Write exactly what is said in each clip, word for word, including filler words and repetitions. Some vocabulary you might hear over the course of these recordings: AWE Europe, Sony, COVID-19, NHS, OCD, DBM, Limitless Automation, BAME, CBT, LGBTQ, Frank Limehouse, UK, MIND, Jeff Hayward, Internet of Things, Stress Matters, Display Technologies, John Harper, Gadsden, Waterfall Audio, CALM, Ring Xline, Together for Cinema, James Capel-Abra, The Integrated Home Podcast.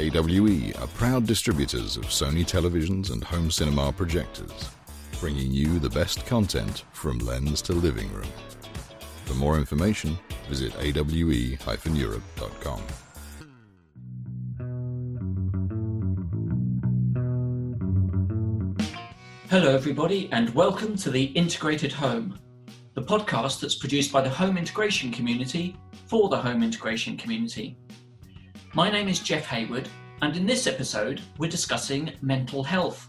A W E are proud distributors of Sony televisions and home cinema projectors, bringing you the best content from lens to living room. For more information, visit A W E dash Europe dot com. Hello everybody and welcome to The Integrated Home, the podcast that's produced by the home integration community for the home integration community. My name is Jeff Hayward and in this episode we're discussing mental health.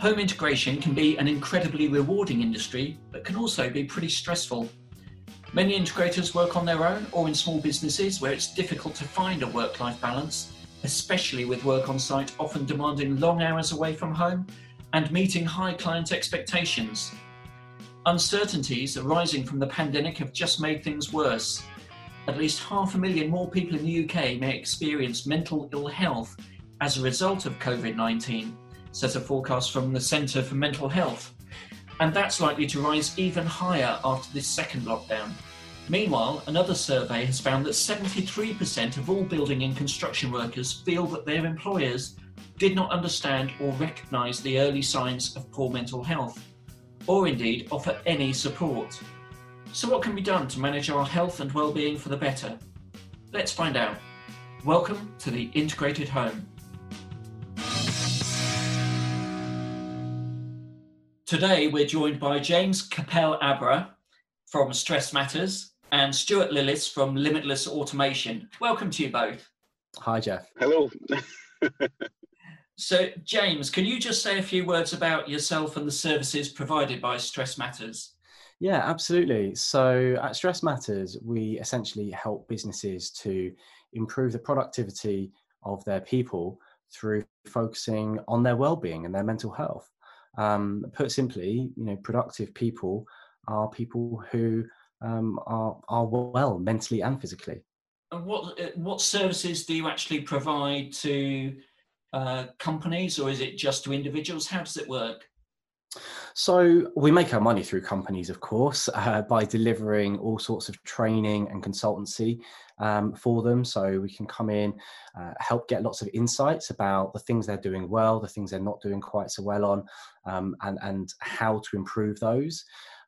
Home integration can be an incredibly rewarding industry but can also be pretty stressful. Many integrators work on their own or in small businesses where it's difficult to find a work-life balance, especially with work on site often demanding long hours away from home and meeting high client expectations. Uncertainties arising from the pandemic have just made things worse. At least half a million more people in the U K may experience mental ill health as a result of COVID nineteen, says a forecast from the Centre for Mental Health. And that's likely to rise even higher after this second lockdown. Meanwhile, another survey has found that seventy-three percent of all building and construction workers feel that their employers did not understand or recognise the early signs of poor mental health, or indeed offer any support. So what can be done to manage our health and well-being for the better? Let's find out. Welcome to The Integrated Home. Today we're joined by James Capel-Abra from Stress Matters and Stuart Lillis from Limitless Automation. Welcome to you both. Hi Jeff. Hello. So, James, can you just say a few words about yourself and the services provided by Stress Matters? Yeah, absolutely. So at Stress Matters, we essentially help businesses to improve the productivity of their people through focusing on their well-being and their mental health. Um, put simply, you know, productive people are people who um, are, are well mentally and physically. And what what services do you actually provide to uh, companies, or is it just to individuals? How does it work? So we make our money through companies, of course, uh, by delivering all sorts of training and consultancy um, for them. So we can come in, uh, help get lots of insights about the things they're doing well, the things they're not doing quite so well on, um, and, and how to improve those.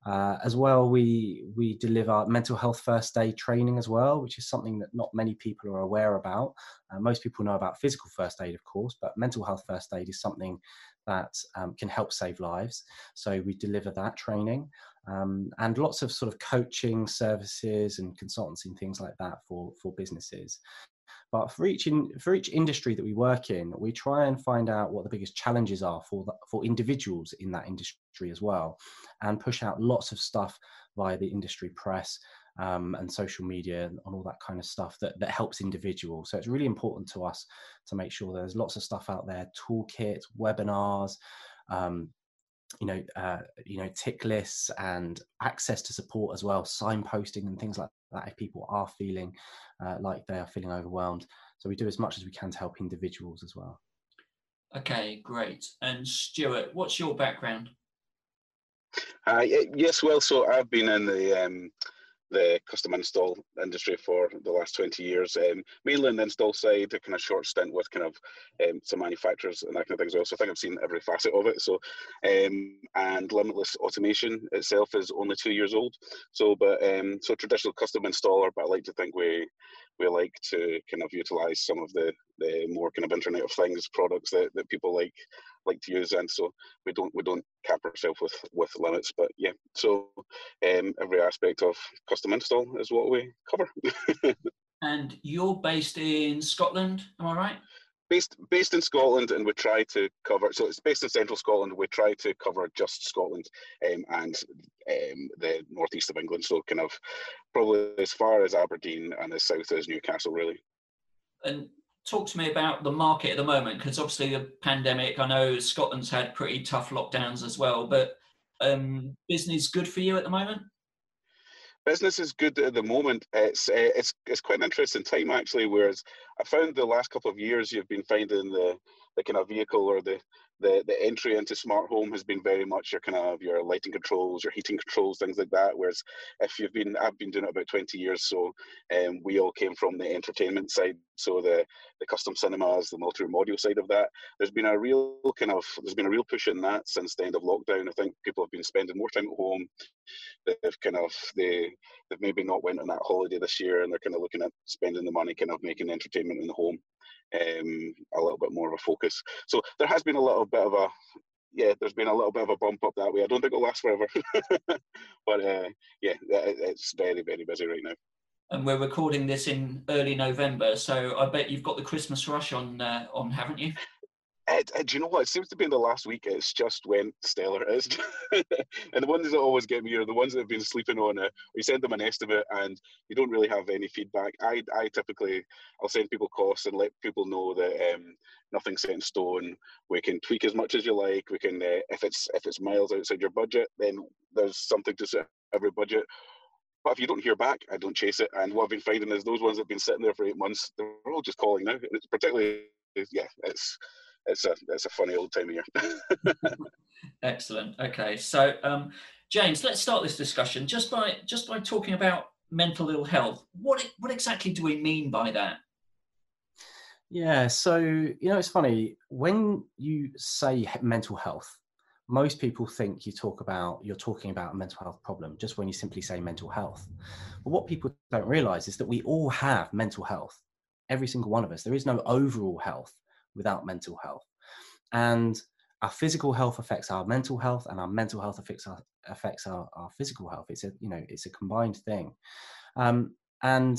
Uh, as well, we we deliver mental health first aid training as well, which is something that not many people are aware about. Uh, most people know about physical first aid, of course, but mental health first aid is something that um, can help save lives. So we deliver that training um, and lots of sort of coaching services and consultancy and things like that for, for businesses. But for each in, for each industry that we work in, we try and find out what the biggest challenges are for the, for individuals in that industry as well, and push out lots of stuff via the industry press um, and social media and all that kind of stuff that, that helps individuals. So it's really important to us to make sure there's lots of stuff out there, toolkits, webinars, um, you know, uh, you know, tick lists and access to support as well, signposting and things like that if people are feeling uh, like they are feeling overwhelmed. So we do as much as we can to help individuals as well. Okay, great. And Stuart, what's your background? Uh, yes, well, so I've been in the um, the custom install industry for the last twenty years, um, mainly in the install side, a kind of short stint with kind of um, some manufacturers and that kind of thing as well. So I think I've seen every facet of it. So, um, and Limitless Automation itself is only two years old. So, but um, so traditional custom installer, but I like to think we we like to kind of utilise some of the, the more kind of Internet of Things products that, that people like like to use, and so we don't we don't cap ourselves with with limits, but yeah, so um, every aspect of custom install is what we cover. And you're based in Scotland, am I right? Based based in Scotland, and we try to cover, so it's based in central Scotland, we try to cover just Scotland um, and um, the northeast of England, so kind of probably as far as Aberdeen and as south as Newcastle, really. And talk to me about the market at the moment, because obviously the pandemic, I know Scotland's had pretty tough lockdowns as well, but um, business good for you at the moment? Business is good at the moment. It's uh, it's it's quite an interesting time actually. Whereas I found the last couple of years you've been finding the the kind of vehicle or the, the the entry into smart home has been very much your kind of your lighting controls, your heating controls, things like that. Whereas if you've been, I've been doing it about twenty years, so um, we all came from the entertainment side, so the the custom cinemas, the multi-room audio side of that. There's been a real kind of there's been a real push in that since the end of lockdown. I think people have been spending more time at home. They've kind of they they've maybe not went on that holiday this year, and they're kind of looking at spending the money, kind of making entertainment in the home um a little bit more of a focus. So there has been a little bit of a yeah there's been a little bit of a bump up that way. I don't think it'll last forever. But uh yeah it's very, very busy right now, and we're recording this in early November, so I bet you've got the Christmas rush on uh, on haven't you? It, it, do you know what? It seems to be in the last week. It's just went stellar. It is. And the ones that always get me are the ones that have been sleeping on it. We send them an estimate, and you don't really have any feedback. I, I typically, I'll send people costs and let people know that um, nothing's set in stone. We can tweak as much as you like. We can, uh, if it's if it's miles outside your budget, then there's something to suit every budget. But if you don't hear back, I don't chase it. And what I've been finding is those ones that have been sitting there for eight months, they're all just calling now. It's particularly, yeah, it's. It's a, it's a funny old time of year. Excellent. Okay. So, um, James, let's start this discussion just by just by talking about mental ill health. What what exactly do we mean by that? Yeah. So, you know, it's funny. When you say mental health, most people think you talk about, you're talking about a mental health problem just when you simply say mental health. But what people don't realise is that we all have mental health. Every single one of us. There is no overall health without mental health, and our physical health affects our mental health, and our mental health affects our, affects our, our physical health. It's a, you know, it's a combined thing. Um, and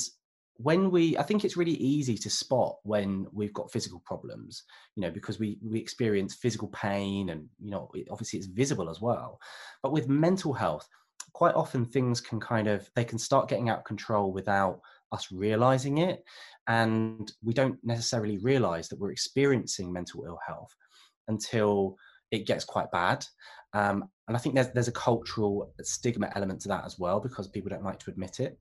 when we, I think it's really easy to spot when we've got physical problems, you know, because we, we experience physical pain and, you know, it, obviously it's visible as well. But with mental health, quite often things can kind of, they can start getting out of control without us realizing it, and we don't necessarily realize that we're experiencing mental ill health until it gets quite bad. Um, and I think there's there's a cultural stigma element to that as well, because people don't like to admit it.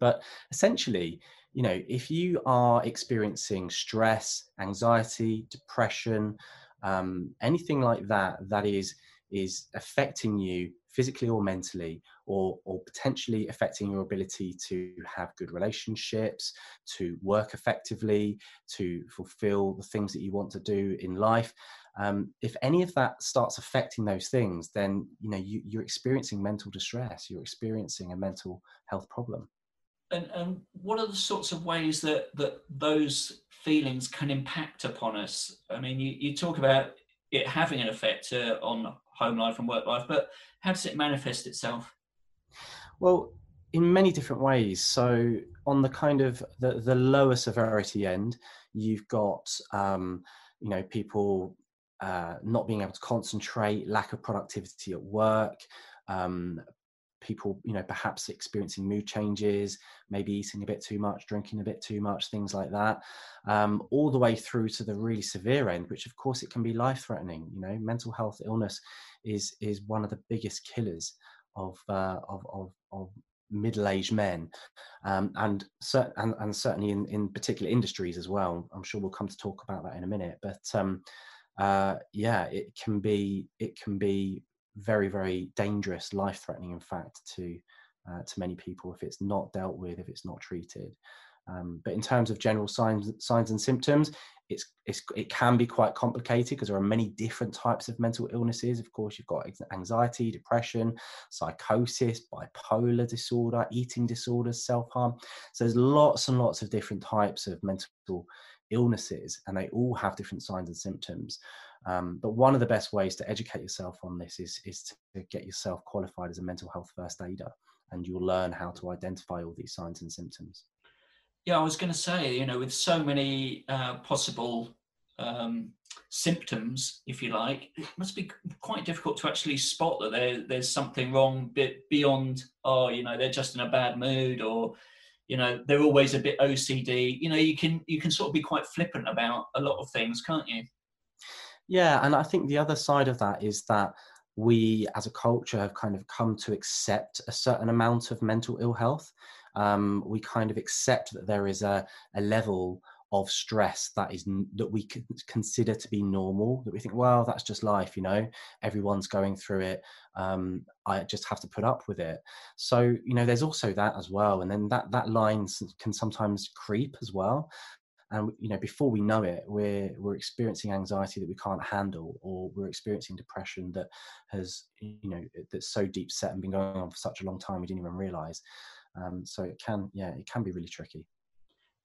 But essentially, you know, if you are experiencing stress, anxiety, depression, um, anything like that, that is is affecting you physically or mentally, or, or potentially affecting your ability to have good relationships, to work effectively, to fulfill the things that you want to do in life. Um, if any of that starts affecting those things, then you know you, you're experiencing mental distress. You're experiencing a mental health problem. And, and what are the sorts of ways that that those feelings can impact upon us? I mean, you, you talk about it having an effect uh, on home life and work life, but how does it manifest itself? Well, in many different ways. So on the kind of the, the lower severity end, you've got, um, you know, people uh, not being able to concentrate, lack of productivity at work, um, people, you know, perhaps experiencing mood changes, maybe eating a bit too much, drinking a bit too much, things like that, um, all the way through to the really severe end, which of course it can be life-threatening. You know, mental health illness is is one of the biggest killers of uh, of, of of middle-aged men, um, and, cert- and and certainly in in particular industries as well. I'm sure we'll come to talk about that in a minute. But um, uh, yeah, it can be it can be. very, very dangerous, life-threatening, in fact, to uh, to many people if it's not dealt with, if it's not treated. Um, but in terms of general signs, signs and symptoms, it's, it's it can be quite complicated because there are many different types of mental illnesses. Of course, you've got anxiety, depression, psychosis, bipolar disorder, eating disorders, self-harm. So there's lots and lots of different types of mental illnesses, and they all have different signs and symptoms. Um, but one of the best ways to educate yourself on this is, is to get yourself qualified as a mental health first aider, and you'll learn how to identify all these signs and symptoms. Yeah, I was going to say, you know, with so many uh, possible um, symptoms, if you like, it must be quite difficult to actually spot that there, there's something wrong beyond, oh, you know, they're just in a bad mood, or, you know, they're always a bit O C D. You know, you can you can sort of be quite flippant about a lot of things, can't you? Yeah, and I think the other side of that is that we as a culture have kind of come to accept a certain amount of mental ill health. Um, we kind of accept that there is a, a level of stress that is that we consider to be normal, that we think, well, that's just life, you know, everyone's going through it, um I just have to put up with it. So, you know, there's also that as well, and then that that line can sometimes creep as well. And, you know, before we know it, we're we're experiencing anxiety that we can't handle, or we're experiencing depression that has, you know, that's so deep set and been going on for such a long time we didn't even realise. Um, so it can, yeah, it can be really tricky.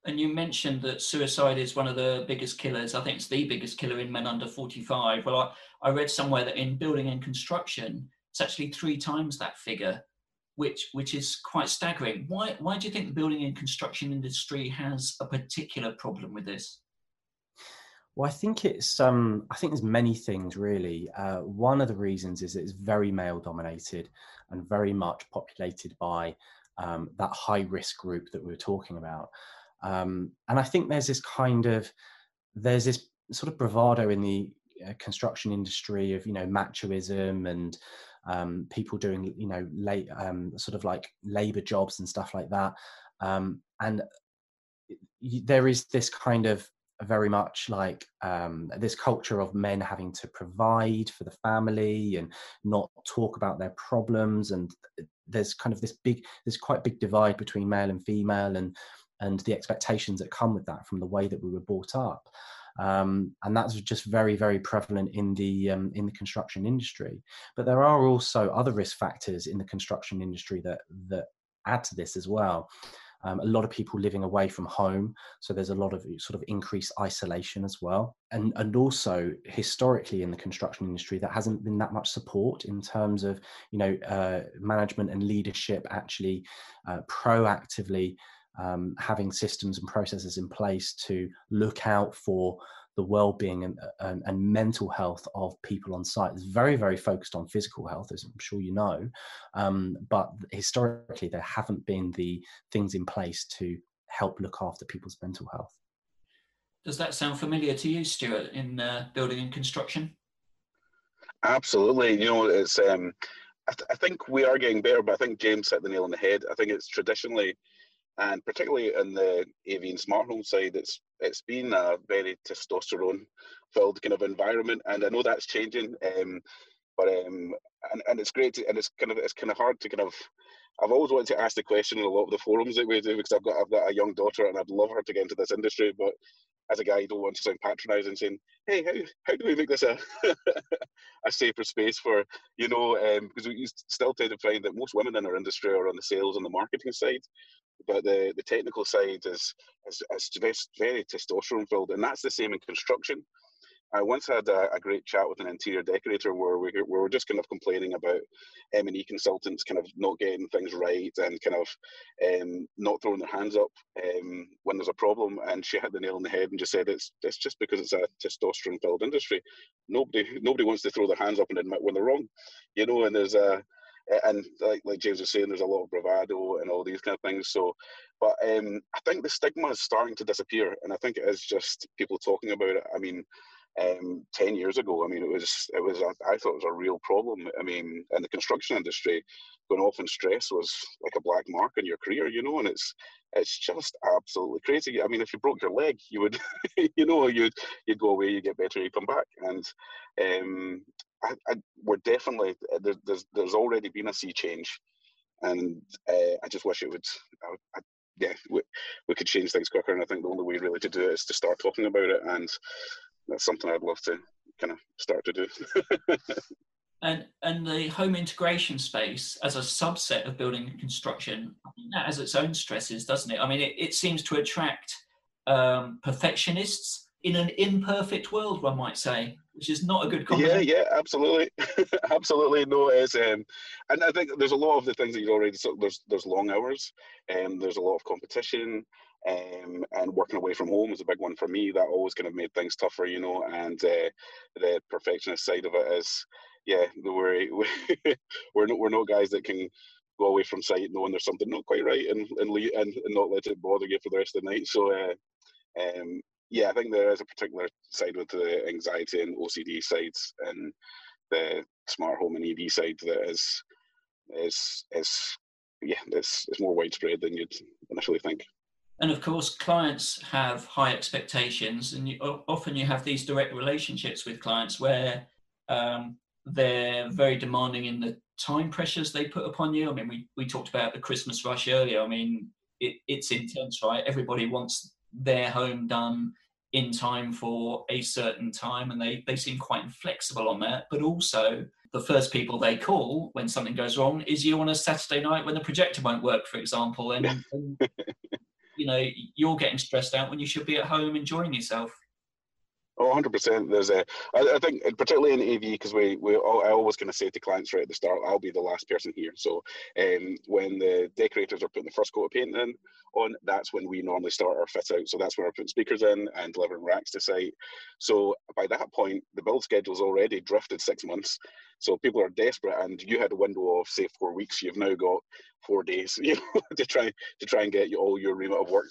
And you mentioned that suicide is one of the biggest killers. I think it's the biggest killer in men under forty-five. Well, I, I read somewhere that in building and construction, it's actually three times that figure, which which is quite staggering. Why why do you think the building and construction industry has a particular problem with this? Well, I think it's um I think there's many things really. Uh, one of the reasons is it's very male dominated and very much populated by um, that high risk group that we were talking about. Um, and I think there's this kind of there's this sort of bravado in the uh, construction industry of, you know, machoism and um people doing, you know, late um sort of like labor jobs and stuff like that, um and there is this kind of very much like um this culture of men having to provide for the family and not talk about their problems, and there's kind of this big there's quite big divide between male and female, and and the expectations that come with that from the way that we were brought up, um and that's just very very prevalent in the um in the construction industry. But there are also other risk factors in the construction industry that that add to this as well. Um, a lot of people living away from home, so there's a lot of sort of increased isolation as well, and and also historically in the construction industry there hasn't been that much support in terms of, you know, uh management and leadership actually uh, proactively Um, having systems and processes in place to look out for the well-being and, and, and mental health of people on site. It's very, very focused on physical health, as I'm sure you know, um, but historically there haven't been the things in place to help look after people's mental health. Does that sound familiar to you, Stuart, in uh, building and construction? Absolutely. You know, it's. Um, I, th- I think we are getting better, but I think James hit the nail on the head. I think it's traditionally, and particularly in the A V and smart home side, it's it's been a very testosterone-filled kind of environment, and I know that's changing. Um, but um, and, and it's great, to, and it's kind of it's kind of hard to kind of. I've always wanted to ask the question in a lot of the forums that we do, because I've got I've got a young daughter, and I'd love her to get into this industry. But as a guy, you don't want to sound patronising, saying, "Hey, how how do we make this a a safer space for you know?" Because um, we still tend to find that most women in our industry are on the sales and the marketing side. But the, the technical side is, is, is very, very testosterone-filled, and that's the same in construction. I once had a, a great chat with an interior decorator where we, we were just kind of complaining about M and E consultants kind of not getting things right and kind of um, not throwing their hands up um, when there's a problem, and she hit the nail on the head and just said it's, it's just because it's a testosterone-filled industry. Nobody nobody wants to throw their hands up and admit when they're wrong, you know, and there's a... And like, like James was saying, there's a lot of bravado and all these kind of things. So, but um, I think the stigma is starting to disappear, and I think it is just people talking about it. I mean, um, ten years ago, I mean, it was it was a, I thought it was a real problem. I mean, in the construction industry, going off in stress was like a black mark on your career, you know. And it's it's just absolutely crazy. I mean, if you broke your leg, you would, you know, you'd you'd go away, you get better, you come back, and. Um, I, I, we're definitely there, there's there's already been a sea change, and uh, I just wish it would. I, I, yeah, we, we could change things quicker, and I think the only way really to do it is to start talking about it, and that's something I'd love to kind of start to do. and and the home integration space as a subset of building and construction, I think that has its own stresses, doesn't it? I mean, it, it seems to attract um, perfectionists in an imperfect world, one might say, which is not a good combination. Yeah, yeah, absolutely. Absolutely. No, it's, um, and I think there's a lot of the things that you've already, so there's there's long hours, um, there's a lot of competition, um, and working away from home is a big one for me. That always kind of made things tougher, you know, and uh, the perfectionist side of it is, yeah, we're, we're, not, we're not guys that can go away from site knowing there's something not quite right and and, leave, and, and not let it bother you for the rest of the night. So, uh, um, yeah, I think there is a particular side with the anxiety and O C D sides and the smart home and E D side that is, is, is yeah, it's, it's more widespread than you'd initially think. And of course, clients have high expectations, and you, often you have these direct relationships with clients where um, they're very demanding in the time pressures they put upon you. I mean, we, we talked about the Christmas rush earlier. I mean, it, it's intense, right? Everybody wants their home done in time for a certain time, and they, they seem quite inflexible on that. But also, the first people they call when something goes wrong is you on a Saturday night when the projector won't work, for example. And, and you know, you're getting stressed out when you should be at home enjoying yourself. Oh, one hundred percent. There's a, I, I think, particularly in A V, because we, we all, I always kind of say to clients right at the start, I'll be the last person here. So um, when the decorators are putting the first coat of paint in on, that's when we normally start our fit out. So that's when we're putting speakers in and delivering racks to site. So by that point, the build schedule's already drifted six months. So people are desperate, and you had a window of, say, four weeks. You've now got four days, you know, to try to try and get you all your remit of work.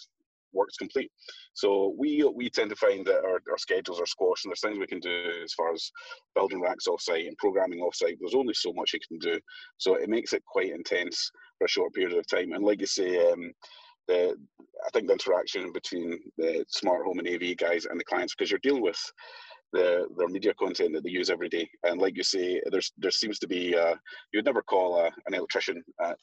work's complete. So we we tend to find that our, our schedules are squashed, and there's things we can do as far as building racks offsite and programming offsite. There's only so much you can do. So it makes it quite intense for a short period of time. And like you say, um, the, I think the interaction between the smart home and A V guys and the clients, because you're dealing with the, their media content that they use every day. And like you say, there's there seems to be, uh, you would never call a, an electrician at,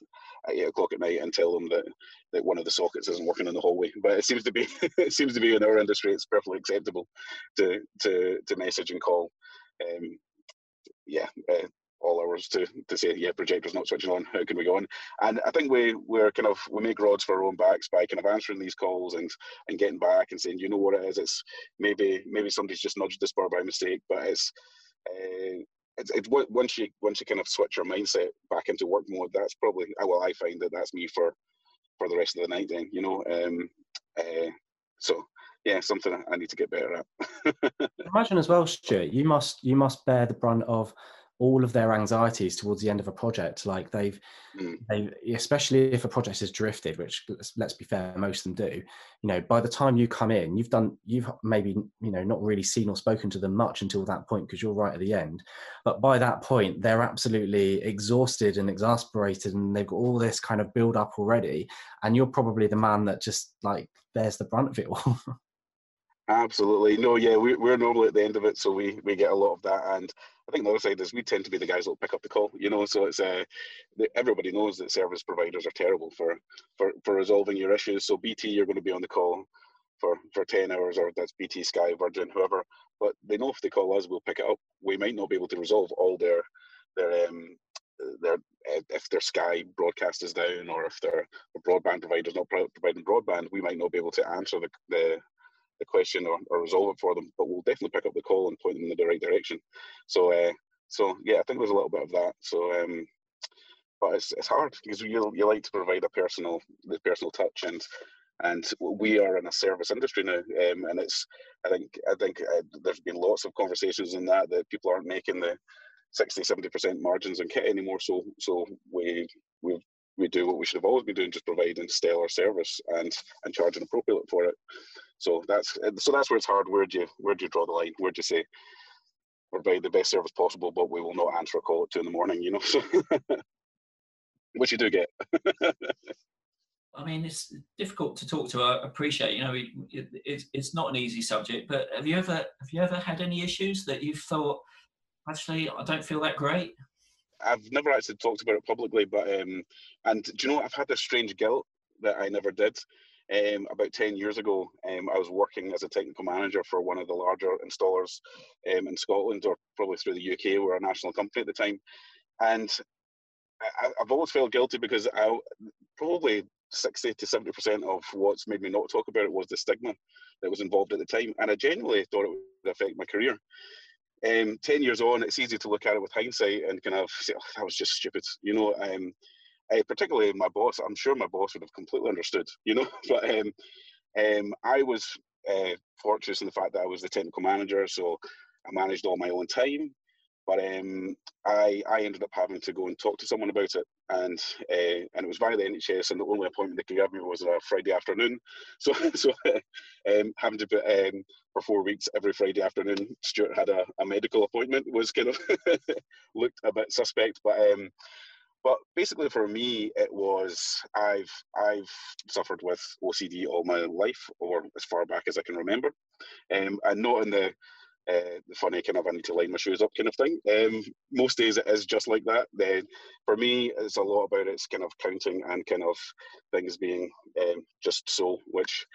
at eight o'clock at night and tell them that, that one of the sockets isn't working in the hallway. But it seems to be, it seems to be in our industry, it's perfectly acceptable to to, to message and call. Um, yeah, uh, all hours to, to say, yeah, projector's not switching on, how can we go on? And I think we, we're kind of, we make rods for our own backs by kind of answering these calls and, and getting back and saying, you know what it is, it's maybe maybe somebody's just nudged this bar by mistake, but it's, uh, it's, it's once you once you kind of switch your mindset back into work mode, that's probably, well, I find that that's me for, for the rest of the night then, you know? Um, uh, so, yeah, something I need to get better at. Imagine as well, Stuart, you must you must bear the brunt of all of their anxieties towards the end of a project. Like they've, mm. they've, especially if a project has drifted, which let's, let's be fair, most of them do, you know, by the time you come in, you've done, you've maybe, you know, not really seen or spoken to them much until that point, because you're right at the end. But by that point, they're absolutely exhausted and exasperated, and they've got all this kind of build up already. And you're probably the man that just like bears the brunt of it all. Absolutely. No, yeah, we, we're normally at the end of it, so we, we get a lot of that. And I think the other side is we tend to be the guys that'll pick up the call, you know, so it's uh, everybody knows that service providers are terrible for, for, for resolving your issues. So B T, you're going to be on the call for, for ten hours, or that's B T, Sky, Virgin, whoever. But they know if they call us, we'll pick it up. We might not be able to resolve all their, their um, their uh, if their Sky broadcast is down, or if their broadband provider's not providing broadband, we might not be able to answer the, the the question or, or resolve it for them, but we'll definitely pick up the call and point them in the right direction. So, uh, so yeah, I think there's a little bit of that. So, um, but it's it's hard, because you you like to provide a personal the personal touch, and and we are in a service industry now, um, and it's I think I think uh, there's been lots of conversations in that that people aren't making the sixty, seventy percent margins on kit anymore. So so we we've. we do what we should have always been doing, just providing stellar service and and charging appropriately for it. So that's so that's where it's hard. Where do you where do you draw the line? Where do you say we're providing the best service possible, but we will not answer a call at two in the morning? You know, so which you do get. I mean, it's difficult to talk to. I appreciate, you know, it, it, it's it's not an easy subject. But have you ever have you ever had any issues that you've thought, actually, I don't feel that great? I've never actually talked about it publicly, but um, and do you know, I've had this strange guilt that I never did. Um, about ten years ago, um, I was working as a technical manager for one of the larger installers um, in Scotland, or probably through the U K. We were a national company at the time. And I, I've always felt guilty, because I probably sixty to seventy percent of what's made me not talk about it was the stigma that was involved at the time. And I genuinely thought it would affect my career. Um, ten years on, it's easy to look at it with hindsight and kind of say, oh, that was just stupid, you know. Um, I, particularly my boss, I'm sure my boss would have completely understood, you know. But um, um, I was uh, fortunate in the fact that I was the technical manager, so I managed all my own time. But um, I, I ended up having to go and talk to someone about it, and uh, and it was via the N H S, and the only appointment they could give me was on a Friday afternoon. So so um, having to put um, for four weeks every Friday afternoon, Stuart had a, a medical appointment, was kind of looked a bit suspect. But um, But basically for me, it was, I've I've suffered with O C D all my life, or as far back as I can remember. Um, and not in the, uh, the funny kind of I need to line my shoes up kind of thing. Um, most days it is just like that. Then for me, it's a lot about it's kind of counting and kind of things being um, just so, which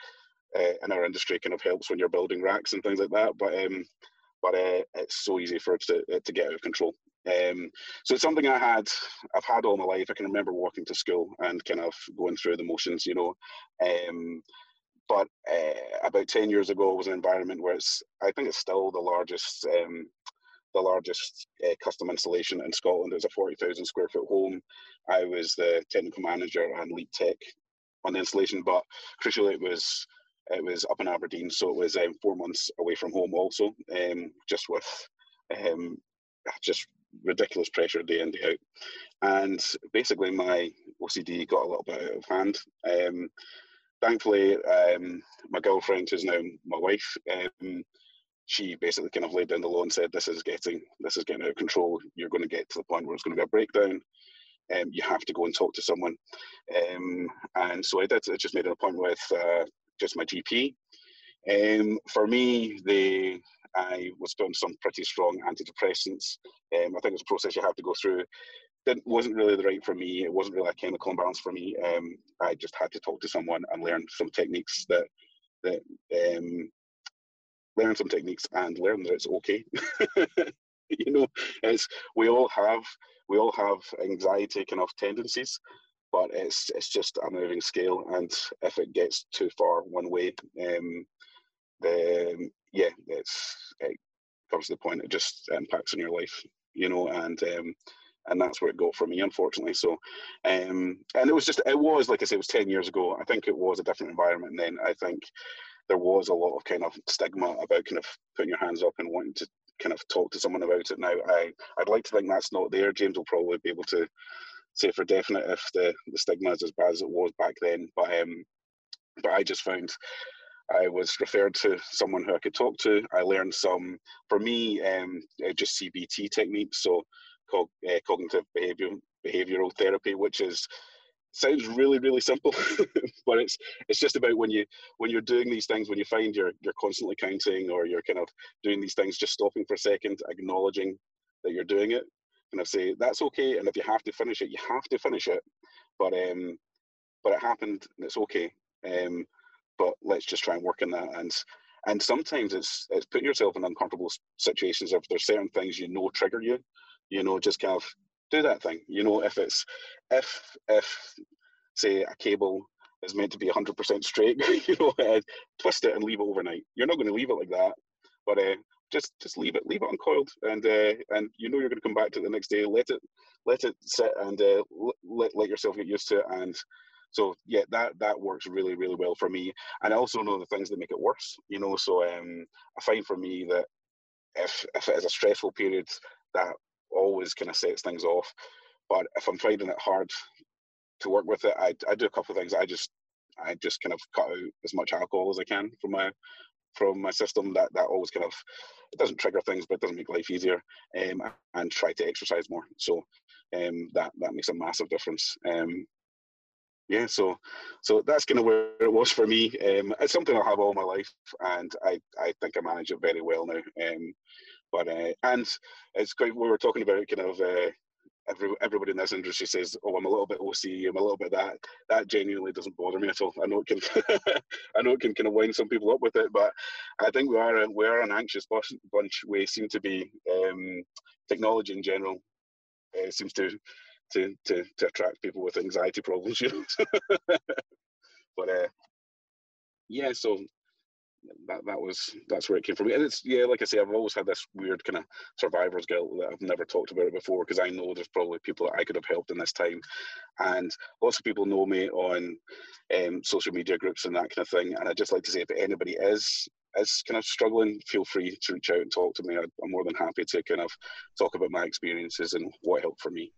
uh, in our industry kind of helps when you're building racks and things like that. But um, but uh, it's so easy for it to, to get out of control. Um, so it's something I had, I've had all my life. I can remember walking to school and kind of going through the motions, you know. Um, but uh, about ten years ago, it was an environment where it's, I think it's still the largest, um, the largest uh, custom installation in Scotland. It was a forty thousand square foot home. I was the technical manager and lead tech on the installation, but crucially it was, it was up in Aberdeen. So it was um, four months away from home also, um, just with um, just ridiculous pressure day in, day out. And basically my O C D got a little bit out of hand. Um, thankfully, um, my girlfriend, who's now my wife, um, she basically kind of laid down the law and said, this is getting, this is getting out of control. You're going to get to the point where it's going to be a breakdown. Um, you have to go and talk to someone. Um, and so I did. I just made an appointment with uh, just my G P. Um, for me, they... I was put on some pretty strong antidepressants. Um, I think it's a process you have to go through. That wasn't really the right for me. It wasn't really a chemical imbalance for me. Um, I just had to talk to someone and learn some techniques that that um, learn some techniques and learn that it's okay. You know, it's we all have we all have anxiety kind of tendencies, but it's it's just a moving scale. And if it gets too far one way, um, then yeah, it's, it comes to the point, it just impacts on your life, you know, and um, and that's where it got for me, unfortunately. So, um, and it was just, it was, like I said, it was ten years ago. I think it was a different environment then. I think there was a lot of kind of stigma about kind of putting your hands up and wanting to kind of talk to someone about it now. I, I'd like to think that's not there. James will probably be able to say for definite if the, the stigma is as bad as it was back then. But um, but I just found... I was referred to someone who I could talk to. I learned some, for me, um, just C B T techniques, so cog- uh, cognitive behavior- behavioral therapy, which is sounds really, really simple, but it's it's just about when you when you're doing these things, when you find you're you're constantly counting or you're kind of doing these things, just stopping for a second, acknowledging that you're doing it, and I say that's okay. And if you have to finish it, you have to finish it. But um, but it happened, and it's okay. Um. But let's just try and work on that. And and sometimes it's it's putting yourself in uncomfortable situations. If there's certain things you know trigger you, you know, just kind of do that thing. You know, if it's if if say a cable is meant to be one hundred percent straight, you know, uh, twist it and leave it overnight. You're not going to leave it like that, but uh, just just leave it, leave it uncoiled, and uh, and you know you're going to come back to it the next day. Let it let it sit and uh, let let yourself get used to it and. So yeah, that, that works really, really well for me. And I also know the things that make it worse, you know, so um, I find for me that if, if it is a stressful period, that always kind of sets things off. But if I'm finding it hard to work with it, I, I do a couple of things. I just I just kind of cut out as much alcohol as I can from my from my system. That, that always kind of, it doesn't trigger things, but it doesn't make life easier. Um, and try to exercise more. So um, that, that makes a massive difference. Um, Yeah, so so that's kind of where it was for me. Um, it's something I'll have all my life, and I, I think I manage it very well now. Um, but uh, and it's quite, we were talking about kind of uh, every, everybody in this industry says, oh, I'm a little bit O C D, I'm a little bit that. That genuinely doesn't bother me at all. I know it can, I know it can kind of wind some people up with it, but I think we are we are an anxious bunch. We seem to be um, technology in general uh, seems to. To, to, to attract people with anxiety problems, you know. But uh, yeah, so that that was that's where it came from. And it's yeah, like I say, I've always had this weird kind of survivor's guilt that I've never talked about it before because I know there's probably people that I could have helped in this time, and lots of people know me on um, social media groups and that kind of thing. And I just like to say, if anybody is is kind of struggling, feel free to reach out and talk to me. I'm more than happy to kind of talk about my experiences and what helped for me.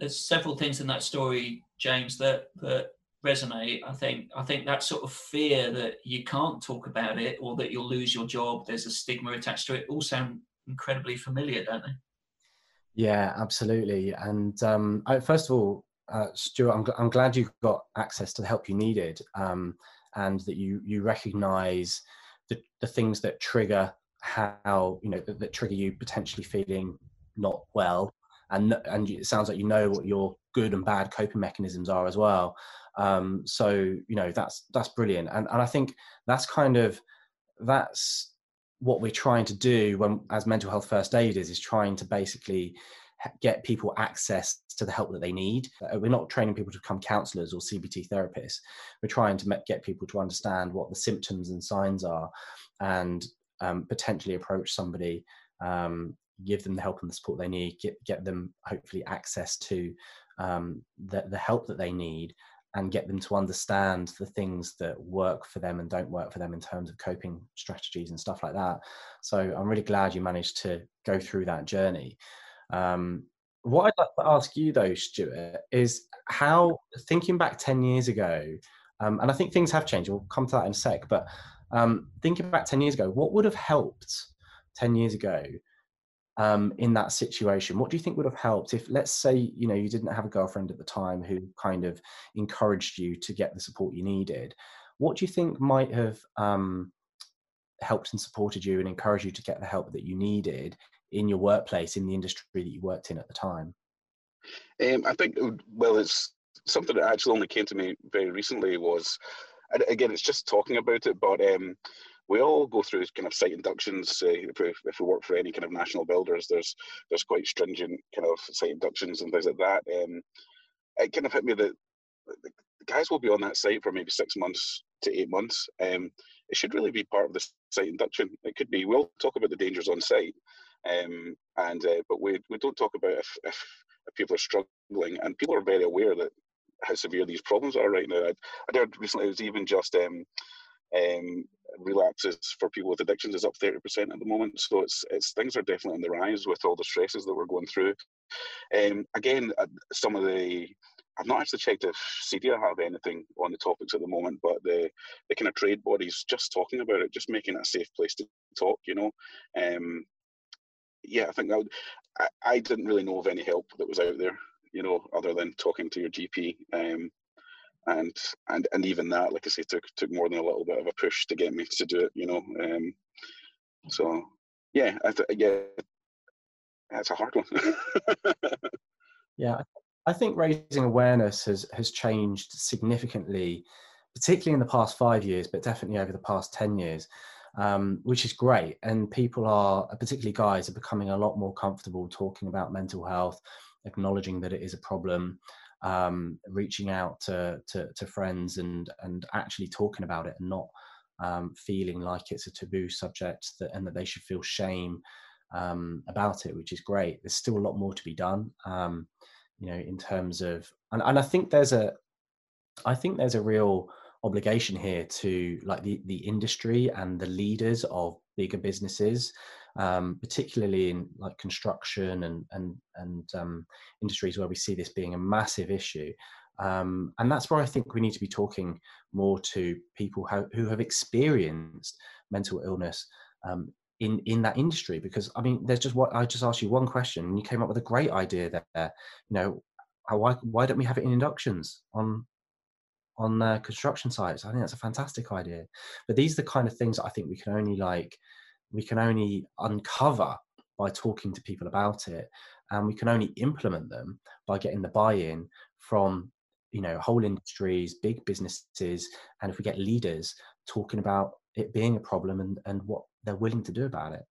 There's several things in that story, James, that, that resonate. I think I think that sort of fear that you can't talk about it or that you'll lose your job, there's a stigma attached to it, all sound incredibly familiar, don't they? Yeah, absolutely. And um, I, first of all, uh, Stuart, I'm, I'm glad you got access to the help you needed, um, and that you you recognise the, the things that trigger how you know that, that trigger you potentially feeling not well, and and it sounds like you know what your good and bad coping mechanisms are as well. Um, so you know that's that's brilliant, and and I think that's kind of that's. what we're trying to do when, as mental health first aiders, is trying to basically get people access to the help that they need. We're not training people to become counsellors or C B T therapists. We're trying to get people to understand what the symptoms and signs are, and um, potentially approach somebody, um, give them the help and the support they need, get, get them hopefully access to um, the, the help that they need, and get them to understand the things that work for them and don't work for them in terms of coping strategies and stuff like that. So I'm really glad you managed to go through that journey. Um, what I'd like to ask you though, Stuart, is how, thinking back ten years ago, um, and I think things have changed, we'll come to that in a sec, but um, thinking back ten years ago, what would have helped ten years ago Um, in that situation? What do you think would have helped if, let's say, you know, you didn't have a girlfriend at the time who kind of encouraged you to get the support you needed? What do you think might have um, helped and supported you and encouraged you to get the help that you needed in your workplace, in the industry that you worked in at the time? Um, I think, well, it's something that actually only came to me very recently was, and again, it's just talking about it, but um, we all go through kind of site inductions. Uh, if, we, if we work for any kind of national builders, there's there's quite stringent kind of site inductions and things like that. Um, it kind of hit me that the guys will be on that site for maybe six months to eight months. Um, it should really be part of the site induction. It could be. We'll talk about the dangers on site, um, and uh, but we we don't talk about if, if if people are struggling, and people are very aware that how severe these problems are right now. I, I heard recently it was even just. Um, Um, relapses for people with addictions is up thirty percent at the moment, so it's it's things are definitely on the rise with all the stresses that we're going through. Um, again, uh, some of the I've not actually checked if C D A have anything on the topics at the moment, but the the kind of trade bodies just talking about it, just making it a safe place to talk. You know, um, yeah, I think that would, I I didn't really know of any help that was out there, you know, other than talking to your G P. Um, And and and even that, like I say, took took more than a little bit of a push to get me to do it, you know. Um, so yeah, I th- yeah, that's a hard one. Yeah, I think raising awareness has has changed significantly, particularly in the past five years, but definitely over the past ten years, um, which is great. And people are, particularly guys, are becoming a lot more comfortable talking about mental health, acknowledging that it is a problem. Um, reaching out to, to to friends and and actually talking about it, and not um, feeling like it's a taboo subject that, and that they should feel shame um, about it, which is great. There's still a lot more to be done, um, you know, in terms of and, and I think there's a I think there's a real obligation here to like the the industry and the leaders of bigger businesses, um, particularly in like construction and and and um, industries where we see this being a massive issue, um, and that's where I think we need to be talking more to people who, who have experienced mental illness um, in in that industry. Because I mean, there's just what I just asked you one question, and you came up with a great idea there. You know, why why don't we have it in inductions on? on uh, construction sites? I think that's a fantastic idea. But these are the kind of things that I think we can only like, we can only uncover by talking to people about it. And we can only implement them by getting the buy-in from, you know, whole industries, big businesses. And if we get leaders talking about it being a problem and, and what they're willing to do about it.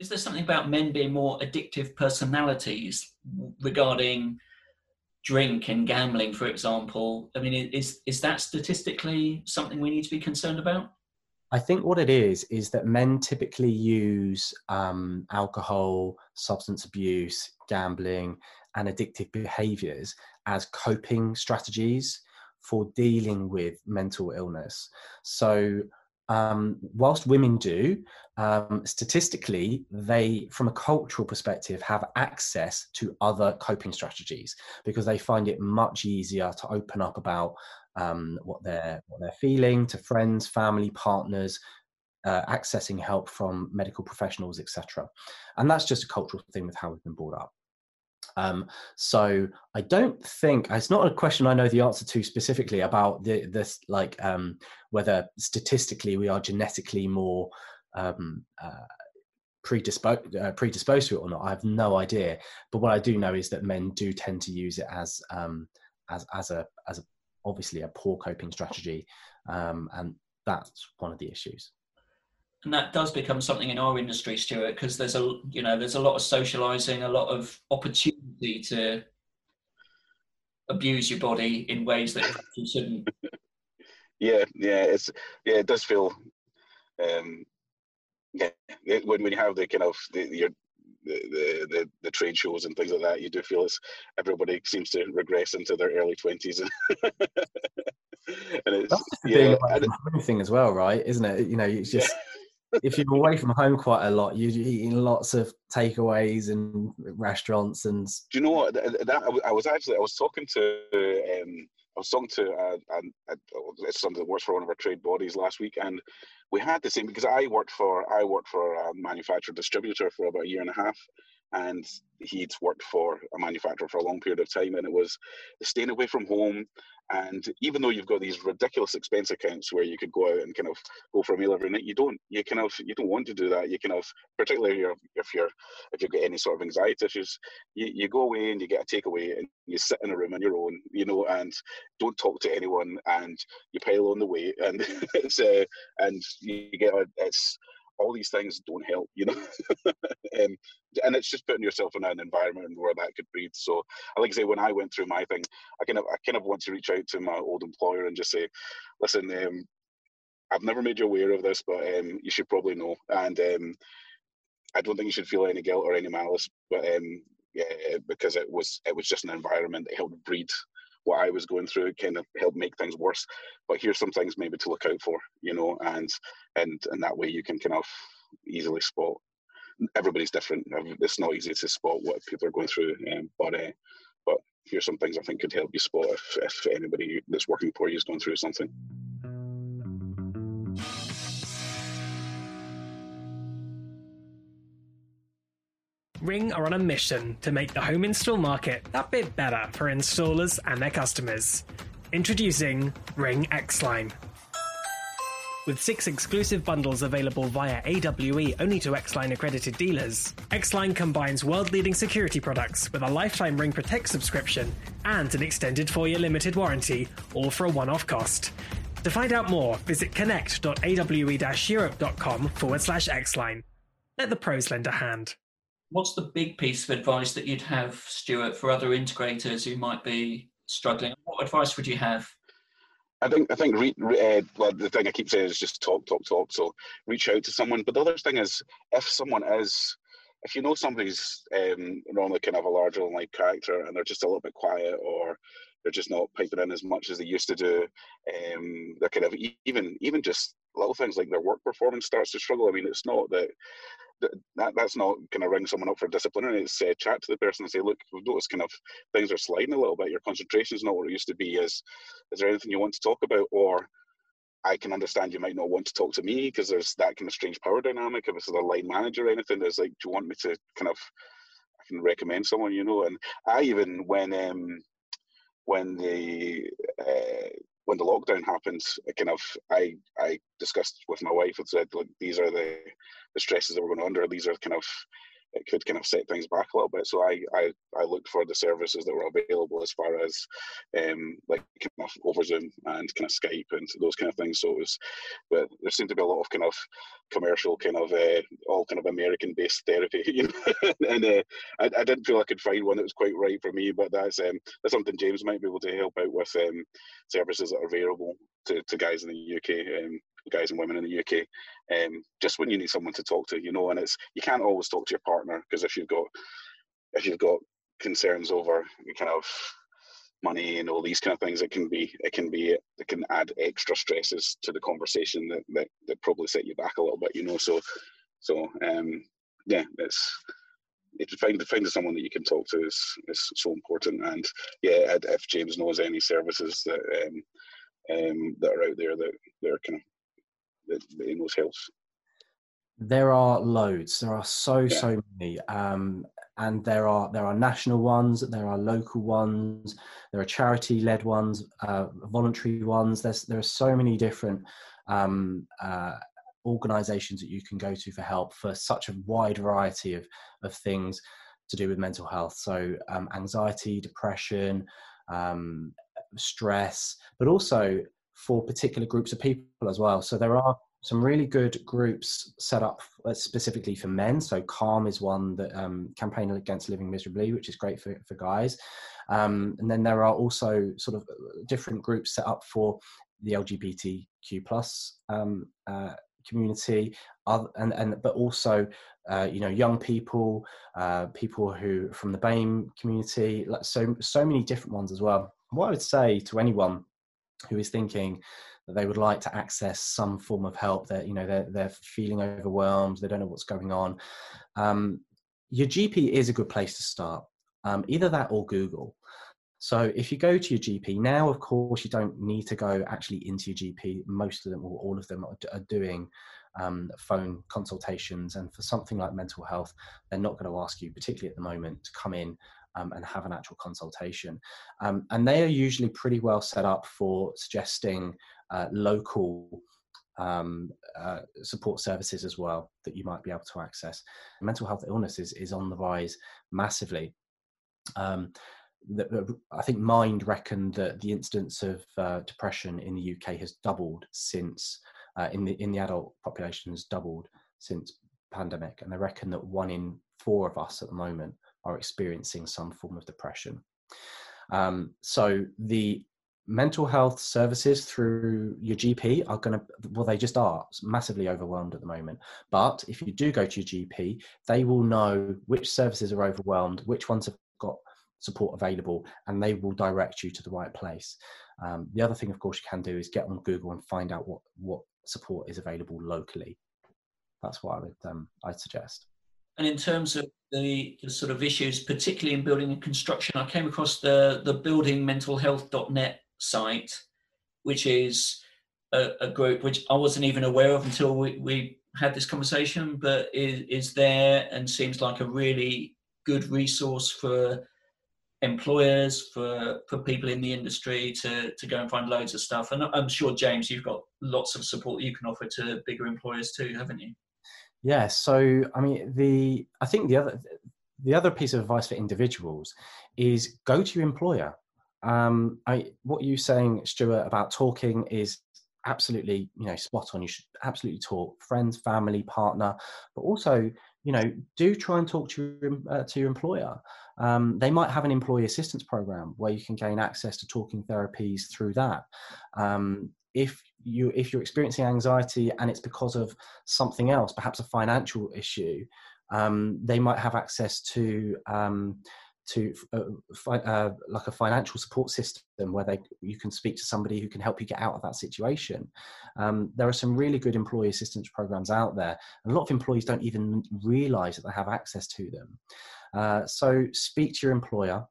Is there something about men being more addictive personalities regarding drink and gambling, for example? I mean, is is that statistically something we need to be concerned about? I think what it is, is that men typically use um, alcohol, substance abuse, gambling, and addictive behaviours as coping strategies for dealing with mental illness. So um, whilst women do, um, statistically, they, from a cultural perspective, have access to other coping strategies because they find it much easier to open up about um, what they're what they're feeling to friends, family, partners, uh, accessing help from medical professionals, et cetera. And that's just a cultural thing with how we've been brought up. Um, so I don't think, it's not a question I know the answer to specifically about the, this, like um, whether statistically we are genetically more um, uh, predisposed, uh, predisposed to it or not. I have no idea. But what I do know is that men do tend to use it as, um, as, as a, as a, obviously a poor coping strategy. Um, and that's one of the issues. And that does become something in our industry, Stuart, because there's a, you know, there's a lot of socializing, a lot of opportunity to abuse your body in ways that you shouldn't. Yeah, yeah, it's, yeah, it does feel, um, yeah, it, when, when you have the kind of the, your, the, the, the, the trade shows and things like that, you do feel it's, everybody seems to regress into their early twenties. And and it's, that's the yeah, thing, like, home thing as well, right? Isn't it? You know, it's just, if you're away from home quite a lot, you're eating lots of takeaways and restaurants. And do you know what? That I was actually I was talking to um, I was talking to uh, uh, somebody that works for one of our trade bodies last week, and we had the same, because I worked for I worked for a manufacturer distributor for about a year and a half, and he'd worked for a manufacturer for a long period of time, and it was staying away from home. And even though you've got these ridiculous expense accounts where you could go out and kind of go for a meal every night, you don't. You kind of you don't want to do that. You kind of, particularly if you're if you're if you've got any sort of anxiety issues, you, you go away and you get a takeaway and you sit in a room on your own, you know, and don't talk to anyone, and you pile on the weight, and it's uh, and you get a, it's all these things don't help, you know. um, and it's just putting yourself in an environment where that could breathe. So, like I say, when I went through my thing, I kind of, I kind of want to reach out to my old employer and just say, listen, um, I've never made you aware of this, but um, you should probably know. And um, I don't think you should feel any guilt or any malice, but um, yeah, because it was, it was just an environment that helped breed what I was going through. It kind of helped make things worse, but here's some things maybe to look out for, you know, and and and that way you can kind of easily spot. Everybody's different. It's not easy to spot what people are going through, um, but uh, but here's some things I think could help you spot if, if anybody that's working for you is going through something. Ring are on a mission to make the home install market a bit better for installers and their customers. Introducing Ring Xline. With six exclusive bundles available via A W E only to Xline accredited dealers, Xline combines world-leading security products with a lifetime Ring Protect subscription and an extended four-year limited warranty, all for a one-off cost. To find out more, visit connect.awe-europe.com forward slash Xline. Let the pros lend a hand. What's the big piece of advice that you'd have, Stuart, for other integrators who might be struggling? What advice would you have? I think I think re, re, uh, well, the thing I keep saying is just talk, talk, talk. So reach out to someone. But the other thing is, if someone is, if you know somebody's um, normally kind of a larger than life character and they're just a little bit quiet, or they're just not piping in as much as they used to do, um, they're kind of even even just little things like their work performance starts to struggle. I mean, it's not that. That, that's not going to ring someone up for disciplinary. It's uh, chat to the person and say, look, we've noticed kind of things are sliding a little bit. Your concentration is not what it used to be. Is, is there anything you want to talk about? Or I can understand you might not want to talk to me because there's that kind of strange power dynamic. If it's a line manager or anything, there's like, do you want me to kind of, I can recommend someone, you know? And I even, when um, when the... Uh, when the lockdown happened, I kind of I I discussed with my wife and said, look, these are the, the stresses that we're going under. These are kind of, it could kind of set things back a little bit. So I I, I looked for the services that were available as far as um, like kind of over Zoom and kind of Skype and those kind of things. So it was, but there seemed to be a lot of kind of commercial kind of uh, all kind of American-based therapy, you know? and uh, I I didn't feel I could find one that was quite right for me. But that's um, that's something James might be able to help out with, um, services that are available to, to guys in the U K, um, guys and women in the U K, um, just when you need someone to talk to, you know. And it's, you can't always talk to your partner because if you've got if you've got concerns over kind of money and all these kind of things, it can be it can be it can add extra stresses to the conversation that that, that probably set you back a little bit, you know. So so um, yeah, it's it, find finding someone that you can talk to is is so important. And yeah, if James knows any services that um, um, that are out there that they're kind of that he knows helps, There are loads. There are so, so many. Um, and there are there are national ones, there are local ones, there are charity-led ones, uh, voluntary ones. There's, there are so many different um, uh, organisations that you can go to for help for such a wide variety of, of things to do with mental health. So um, anxiety, depression, um, stress, but also for particular groups of people as well. So there are some really good groups set up specifically for men. So CALM is one that um, campaign against living miserably, which is great for, for guys. Um, and then there are also sort of different groups set up for the L G B T Q plus um, uh, community, other, and, and but also uh, you know, young people, uh, people who from the BAME community. Like so, so many different ones as well. What I would say to anyone who is thinking that they would like to access some form of help, that, you know, they're, they're feeling overwhelmed, they don't know what's going on. Um, your G P is a good place to start, um, either that or Google. So if you go to your G P now, of course, you don't need to go actually into your G P. Most of them, or all of them, are, are doing um, phone consultations. And for something like mental health, they're not going to ask you, particularly at the moment, to come in Um, and have an actual consultation. Um, and they are usually pretty well set up for suggesting uh, local um, uh, support services as well that you might be able to access. Mental health illness is, is on the rise massively. Um, the, I think MIND reckoned that the incidence of uh, depression in the U K has doubled since, uh, in the in the adult population has doubled since pandemic. And they reckon that one in four of us at the moment are experiencing some form of depression. Um, so the mental health services through your G P are going to, well, they just are massively overwhelmed at the moment. But if you do go to your G P, they will know which services are overwhelmed, which ones have got support available, and they will direct you to the right place. Um, the other thing, of course, you can do is get on Google and find out what, what support is available locally. That's what I would um, I'd suggest. And in terms of the, the sort of issues, particularly in building and construction, I came across the, the building mental health dot net site, which is a, a group which I wasn't even aware of until we, we had this conversation, but is, is there and seems like a really good resource for employers, for, for people in the industry to, to go and find loads of stuff. And I'm sure, James, you've got lots of support that you can offer to bigger employers too, haven't you? Yeah, so I mean, the I think the other the other piece of advice for individuals is go to your employer. Um, I what you're saying, Stuart, about talking is absolutely, you know, spot on. You should absolutely talk, friends, family, partner, but also, you know, do try and talk to your uh, to your employer. Um, they might have an employee assistance program where you can gain access to talking therapies through that. Um, if you if you're experiencing anxiety and it's because of something else, perhaps a financial issue, um, they might have access to um, to uh, fi- uh, like a financial support system where they you can speak to somebody who can help you get out of that situation. Um, there are some really good employee assistance programs out there. A lot of employees don't even realise that they have access to them. Uh, so speak to your employer.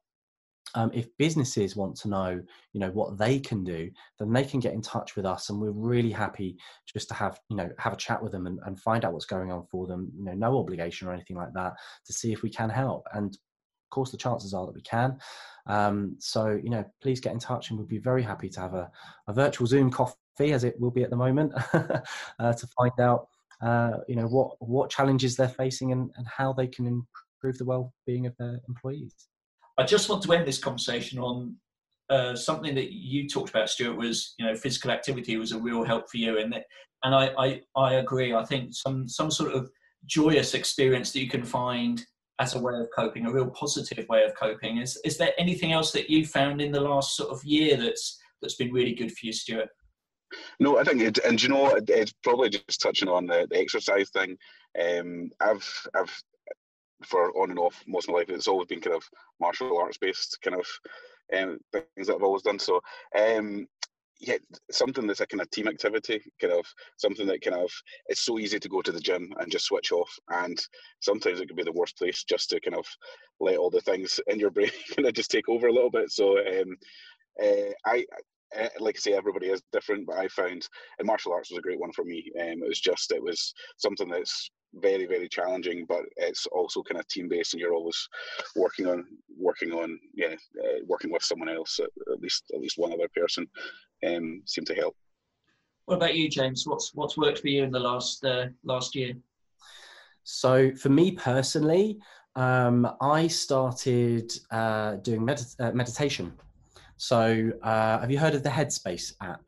Um, if businesses want to know, you know, what they can do, then they can get in touch with us, and we're really happy just to have, you know, have a chat with them and, and find out what's going on for them. You know, no obligation or anything like that, to see if we can help. And of course, the chances are that we can. Um, so, you know, please get in touch, and we'd be very happy to have a, a virtual Zoom coffee, as it will be at the moment, uh, to find out, uh, you know, what what challenges they're facing and, and how they can improve the well-being of their employees. I just want to end this conversation on uh, something that you talked about, Stuart, was, you know, physical activity was a real help for you. And that, and I, I, I agree. I think some, some sort of joyous experience that you can find as a way of coping, a real positive way of coping. Is is there anything else that you found in the last sort of year that's that's been really good for you, Stuart? No, I think, it, and you know, it, it's probably just touching on the, the exercise thing. Um, I've I've. for on and off most of my life, it's always been kind of martial arts based kind of um, things that I've always done. So um, yeah, something that's a kind of team activity, kind of something that kind of, it's so easy to go to the gym and just switch off, and sometimes it can be the worst place just to kind of let all the things in your brain kind of just take over a little bit. So um, uh, I, Uh, like I say, everybody is different, but I found, and martial arts was a great one for me. Um, it was just, it was something that's very, very challenging, but it's also kind of team-based, and you're always working on, working on, yeah, uh, working with someone else, at, at least, at least one other person, um, seemed to help. What about you, James? What's what's worked for you in the last uh, last year? So for me personally, um, I started uh, doing med- uh, meditation. So uh, have you heard of the Headspace app?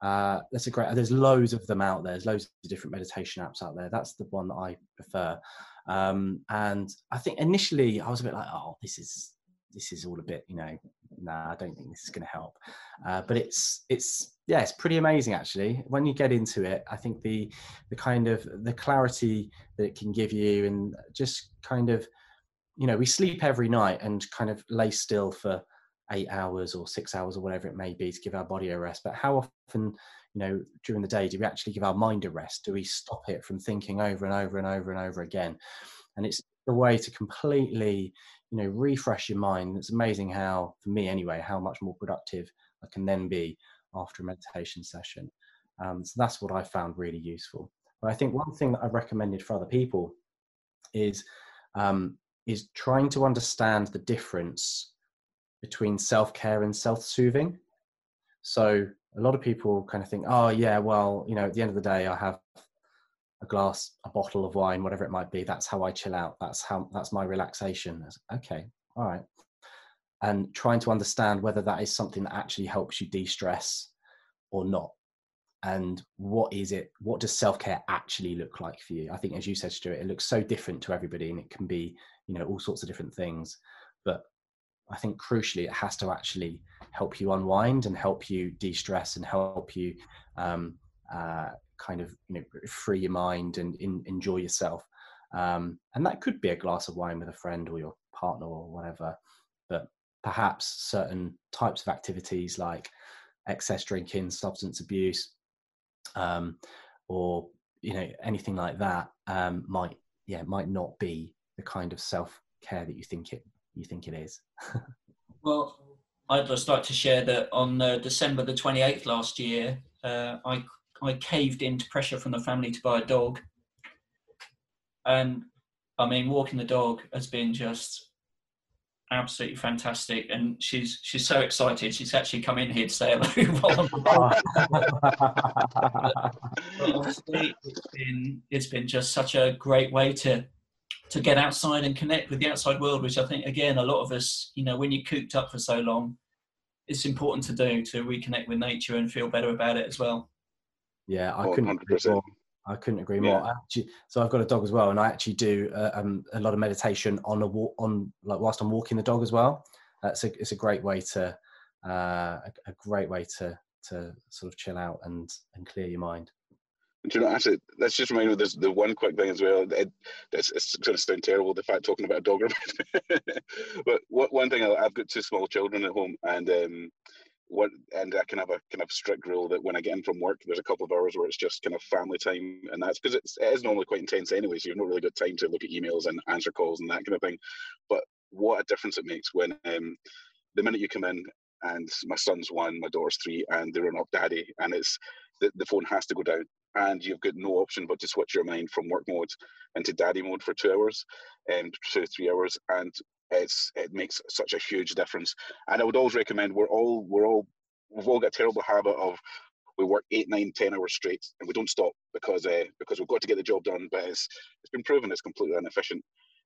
Uh, that's a great, there's loads of them out there. There's loads of different meditation apps out there. That's the one that I prefer. Um, and I think initially I was a bit like, oh, this is, this is all a bit, you know, nah, I don't think this is going to help. Uh, but it's, it's, yeah, it's pretty amazing actually. When you get into it, I think the, the kind of the clarity that it can give you, and just kind of, you know, we sleep every night and kind of lay still for eight hours or six hours or whatever it may be to give our body a rest. But how often, you know, during the day, do we actually give our mind a rest? Do we stop it from thinking over and over and over and over again? And it's a way to completely, you know, refresh your mind. It's amazing how, for me anyway, how much more productive I can then be after a meditation session. Um, so that's what I found really useful. But I think one thing that I've recommended for other people is, um, is trying to understand the difference between self-care and self-soothing. So a lot of people kind of think, oh yeah, well, you know, at the end of the day, I have a glass, a bottle of wine, whatever it might be. That's how I chill out. That's how, that's my relaxation. Okay. All right. And trying to understand whether that is something that actually helps you de-stress or not. And what is it? What does self-care actually look like for you? I think, as you said, Stuart, it looks so different to everybody, and it can be, you know, all sorts of different things, but I think crucially, it has to actually help you unwind and help you de-stress and help you um, uh, kind of, you know, free your mind and in, enjoy yourself. Um, and that could be a glass of wine with a friend or your partner or whatever, but perhaps certain types of activities like excess drinking, substance abuse, um, or, you know, anything like that um, might, yeah, might not be the kind of self-care that you think it you think it is. Well, I'd just like to share that on uh, December the twenty-eighth last year, uh, I I caved into pressure from the family to buy a dog. And I mean, walking the dog has been just absolutely fantastic, and she's she's so excited she's actually come in here to say hello. but, but honestly, it's been it's been just such a great way to to get outside and connect with the outside world, which I think, again, a lot of us, you know, when you're cooped up for so long, it's important to do, to reconnect with nature and feel better about it as well. Yeah, I couldn't agree more. I couldn't agree more. Yeah. Actually, so I've got a dog as well, and I actually do uh, um, a lot of meditation on a walk, on like whilst I'm walking the dog as well. That's uh, a it's a great way to uh, a, a great way to to sort of chill out and and clear your mind. Do you know, actually, that's just reminded me of this, the one quick thing as well. It, it's, it's going to sound terrible, the fact talking about a dog. But what, one thing, I've got two small children at home, and um, what, and I can have a kind of strict rule that when I get in from work, there's a couple of hours where it's just kind of family time, and that's because it's, it is normally quite intense anyway, so you've not really got time to look at emails and answer calls and that kind of thing. But what a difference it makes when um, the minute you come in, and my son's one, my daughter's three, and they're on Up Daddy, and it's the, the phone has to go down. And you've got no option but to switch your mind from work mode into daddy mode for two hours, and um, two, three hours, and it's it makes such a huge difference. And I would always recommend we're all we're all we've all got a terrible habit of we work eight, nine, ten hours straight, and we don't stop because uh, because we've got to get the job done. But it's it's been proven it's completely inefficient.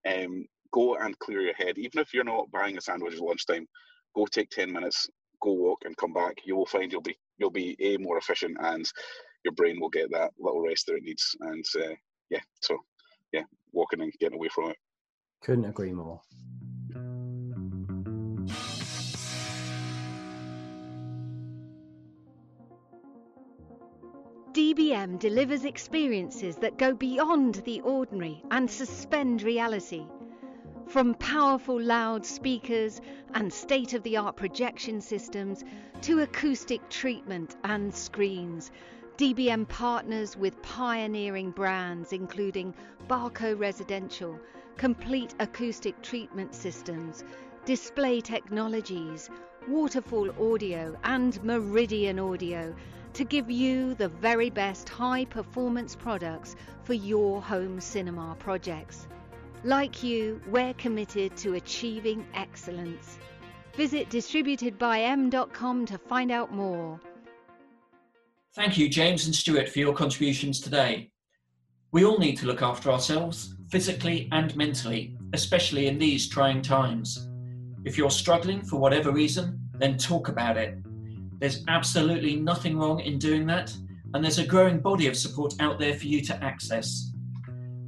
Um, go and clear your head, even if you're not buying a sandwich at lunchtime. Go take ten minutes, go walk, and come back. You will find you'll be you'll be a more efficient, and your brain will get that little rest that it needs. And uh, yeah, so yeah, walking and getting away from it. Couldn't agree more. D B M delivers experiences that go beyond the ordinary and suspend reality. From powerful loudspeakers and state-of-the-art projection systems to acoustic treatment and screens, D B M partners with pioneering brands including Barco Residential, Complete Acoustic Treatment Systems, Display Technologies, Waterfall Audio and Meridian Audio, to give you the very best high-performance products for your home cinema projects. Like you, we're committed to achieving excellence. Visit distributed by m dot com to find out more. Thank you, James and Stuart, for your contributions today. We all need to look after ourselves, physically and mentally, especially in these trying times. If you're struggling for whatever reason, then talk about it. There's absolutely nothing wrong in doing that, and there's a growing body of support out there for you to access.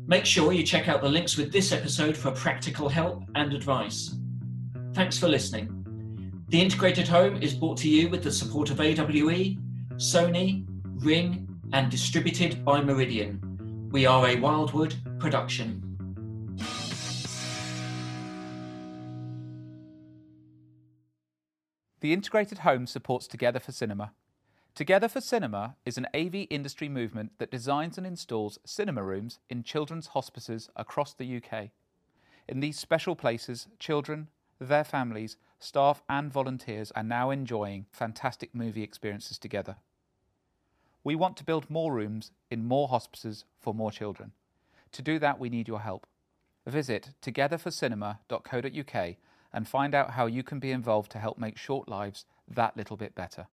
Make sure you check out the links with this episode for practical help and advice. Thanks for listening. The Integrated Home is brought to you with the support of A W E, Sony, Ring, and distributed by Meridian. We are a Wildwood production. The Integrated Home supports Together for Cinema. Together for Cinema is an A V industry movement that designs and installs cinema rooms in children's hospices across the U K. In these special places, children, their families, staff and volunteers are now enjoying fantastic movie experiences together. We want to build more rooms in more hospices for more children. To do that, we need your help. Visit together for cinema dot co dot u k and find out how you can be involved to help make short lives that little bit better.